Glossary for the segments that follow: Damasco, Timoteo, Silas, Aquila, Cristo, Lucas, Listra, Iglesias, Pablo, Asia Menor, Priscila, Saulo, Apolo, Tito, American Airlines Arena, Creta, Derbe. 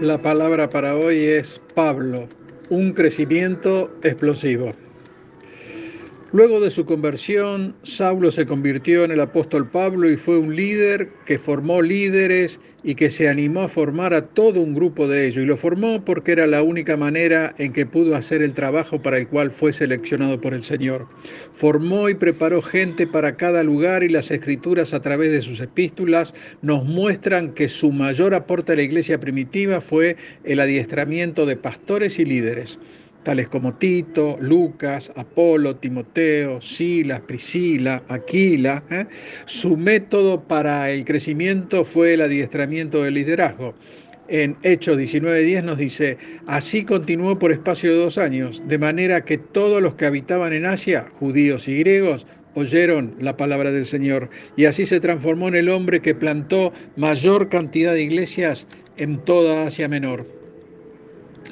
La palabra para hoy es Pablo, un crecimiento explosivo. Luego de su conversión, Saulo se convirtió en el apóstol Pablo y fue un líder que formó líderes y que se animó a formar a todo un grupo de ellos. Y lo formó porque era la única manera en que pudo hacer el trabajo para el cual fue seleccionado por el Señor. Formó y preparó gente para cada lugar y las Escrituras a través de sus epístolas nos muestran que su mayor aporte a la iglesia primitiva fue el adiestramiento de pastores y líderes, tales como Tito, Lucas, Apolo, Timoteo, Silas, Priscila, Aquila. Su método para el crecimiento fue el adiestramiento del liderazgo. En Hechos 19:10 nos dice: así continuó por espacio de 2 años, de manera que todos los que habitaban en Asia, judíos y griegos, oyeron la palabra del Señor, y así se transformó en el hombre que plantó mayor cantidad de iglesias en toda Asia Menor.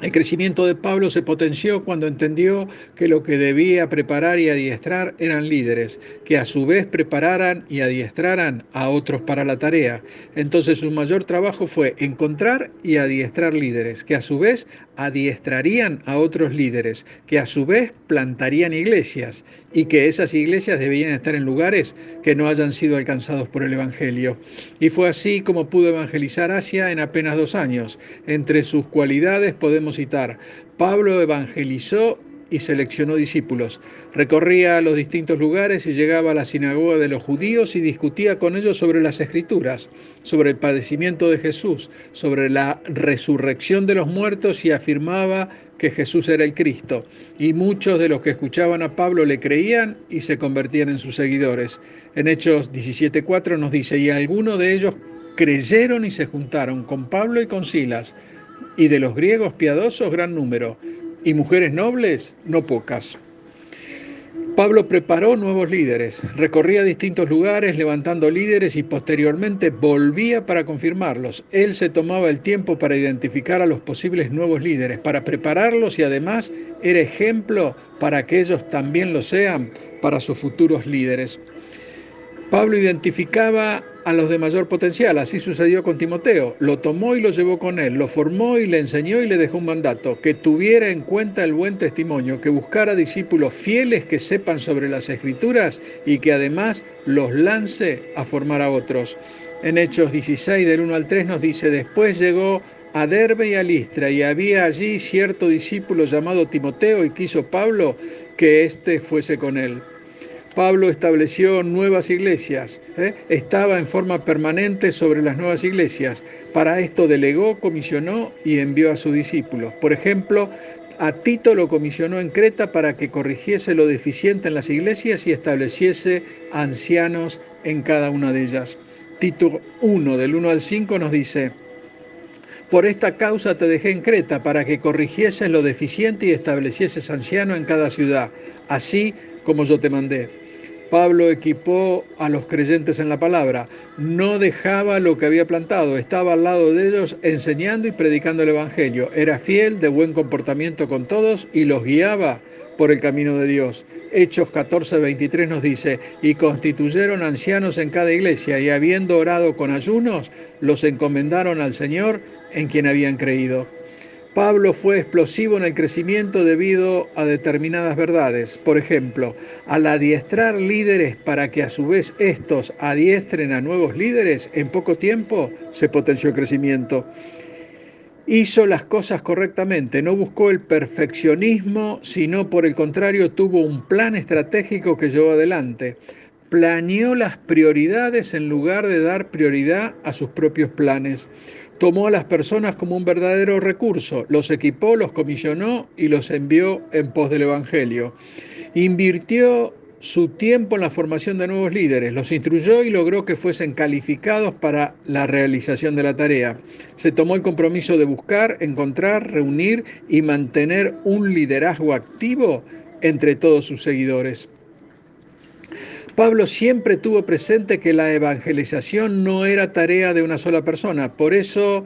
El crecimiento de Pablo se potenció cuando entendió que lo que debía preparar y adiestrar eran líderes, que a su vez prepararan y adiestraran a otros para la tarea. Entonces su mayor trabajo fue encontrar y adiestrar líderes, que a su vez adiestrarían a otros líderes, que a su vez plantarían iglesias, y que esas iglesias debían estar en lugares que no hayan sido alcanzados por el Evangelio. Y fue así como pudo evangelizar Asia en apenas 2 años. Entre sus cualidades podemos citar: Pablo evangelizó y seleccionó discípulos, recorría los distintos lugares y llegaba a la sinagoga de los judíos y discutía con ellos sobre las Escrituras, sobre el padecimiento de Jesús, sobre la resurrección de los muertos, y afirmaba que Jesús era el Cristo, y muchos de los que escuchaban a Pablo le creían y se convertían en sus seguidores. En Hechos 17:4 nos dice: y algunos de ellos creyeron y se juntaron con Pablo y con Silas, y de los griegos piadosos gran número, y mujeres nobles no pocas. Pablo preparó nuevos líderes, recorría distintos lugares levantando líderes y posteriormente volvía para confirmarlos. Él se tomaba el tiempo para identificar a los posibles nuevos líderes, para prepararlos, y además era ejemplo para que ellos también lo sean para sus futuros líderes. Pablo identificaba a los de mayor potencial. Así sucedió con Timoteo. Lo tomó y lo llevó con él, lo formó y le enseñó, y le dejó un mandato: que tuviera en cuenta el buen testimonio, que buscara discípulos fieles que sepan sobre las Escrituras y que además los lance a formar a otros. En Hechos 16, del 1 al 3 nos dice: después llegó a Derbe y a Listra, y había allí cierto discípulo llamado Timoteo, y quiso Pablo que éste fuese con él. Pablo estableció nuevas iglesias, estaba en forma permanente sobre las nuevas iglesias. Para esto delegó, comisionó y envió a sus discípulos. Por ejemplo, a Tito lo comisionó en Creta para que corrigiese lo deficiente en las iglesias y estableciese ancianos en cada una de ellas. Tito 1, del 1 al 5 nos dice: por esta causa te dejé en Creta, para que corrigieses lo deficiente y establecieses anciano en cada ciudad, así como yo te mandé. Pablo equipó a los creyentes en la palabra, no dejaba lo que había plantado, estaba al lado de ellos enseñando y predicando el Evangelio, era fiel, de buen comportamiento con todos, y los guiaba por el camino de Dios. Hechos 14:23 nos dice: y constituyeron ancianos en cada iglesia, y habiendo orado con ayunos, los encomendaron al Señor en quien habían creído. Pablo fue explosivo en el crecimiento debido a determinadas verdades. Por ejemplo, al adiestrar líderes para que a su vez estos adiestren a nuevos líderes, en poco tiempo se potenció el crecimiento. Hizo las cosas correctamente, no buscó el perfeccionismo, sino por el contrario tuvo un plan estratégico que llevó adelante. Planeó las prioridades en lugar de dar prioridad a sus propios planes. Tomó a las personas como un verdadero recurso, los equipó, los comisionó y los envió en pos del Evangelio. Invirtió su tiempo en la formación de nuevos líderes, los instruyó y logró que fuesen calificados para la realización de la tarea. Se tomó el compromiso de buscar, encontrar, reunir y mantener un liderazgo activo entre todos sus seguidores. Pablo siempre tuvo presente que la evangelización no era tarea de una sola persona, por eso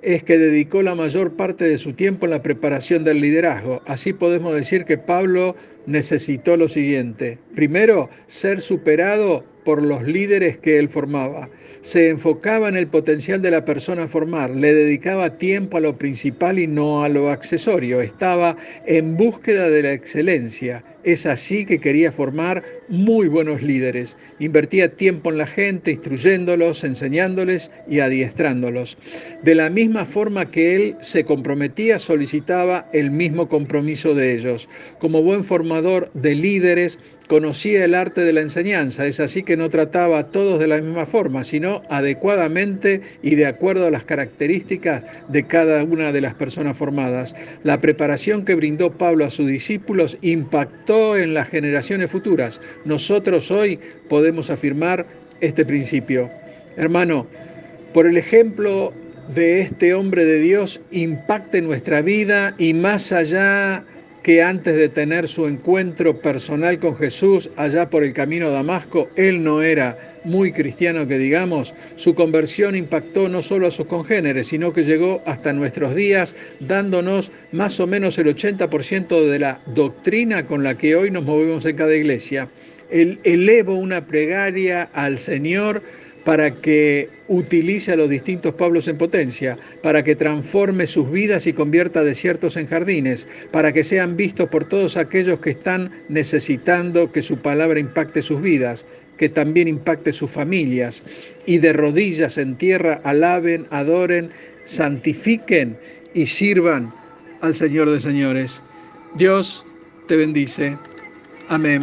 es que dedicó la mayor parte de su tiempo en la preparación del liderazgo. Así podemos decir que Pablo necesitó lo siguiente. Primero, ser superado por los líderes que él formaba. Se enfocaba en el potencial de la persona a formar, le dedicaba tiempo a lo principal y no a lo accesorio. Estaba en búsqueda de la excelencia. Es así que quería formar muy buenos líderes. Invertía tiempo en la gente, instruyéndolos, enseñándoles y adiestrándolos. De la misma forma que él se comprometía, solicitaba el mismo compromiso de ellos. Como buen formador de líderes, conocía el arte de la enseñanza. Es así que no trataba a todos de la misma forma, sino adecuadamente y de acuerdo a las características de cada una de las personas formadas. La preparación que brindó Pablo a sus discípulos impactó en las generaciones futuras. Nosotros hoy podemos afirmar este principio. Hermano, por el ejemplo de este hombre de Dios, impacte nuestra vida y más allá que antes de tener su encuentro personal con Jesús allá por el camino a Damasco, él no era muy cristiano que digamos. Su conversión impactó no solo a sus congéneres, sino que llegó hasta nuestros días, dándonos más o menos el 80% de la doctrina con la que hoy nos movemos en cada iglesia. Elevo una plegaria al Señor para que utilice a los distintos Pablos en potencia, para que transforme sus vidas y convierta desiertos en jardines, para que sean vistos por todos aquellos que están necesitando que su palabra impacte sus vidas, que también impacte sus familias, y de rodillas en tierra alaben, adoren, santifiquen y sirvan al Señor de señores. Dios te bendice. Amén.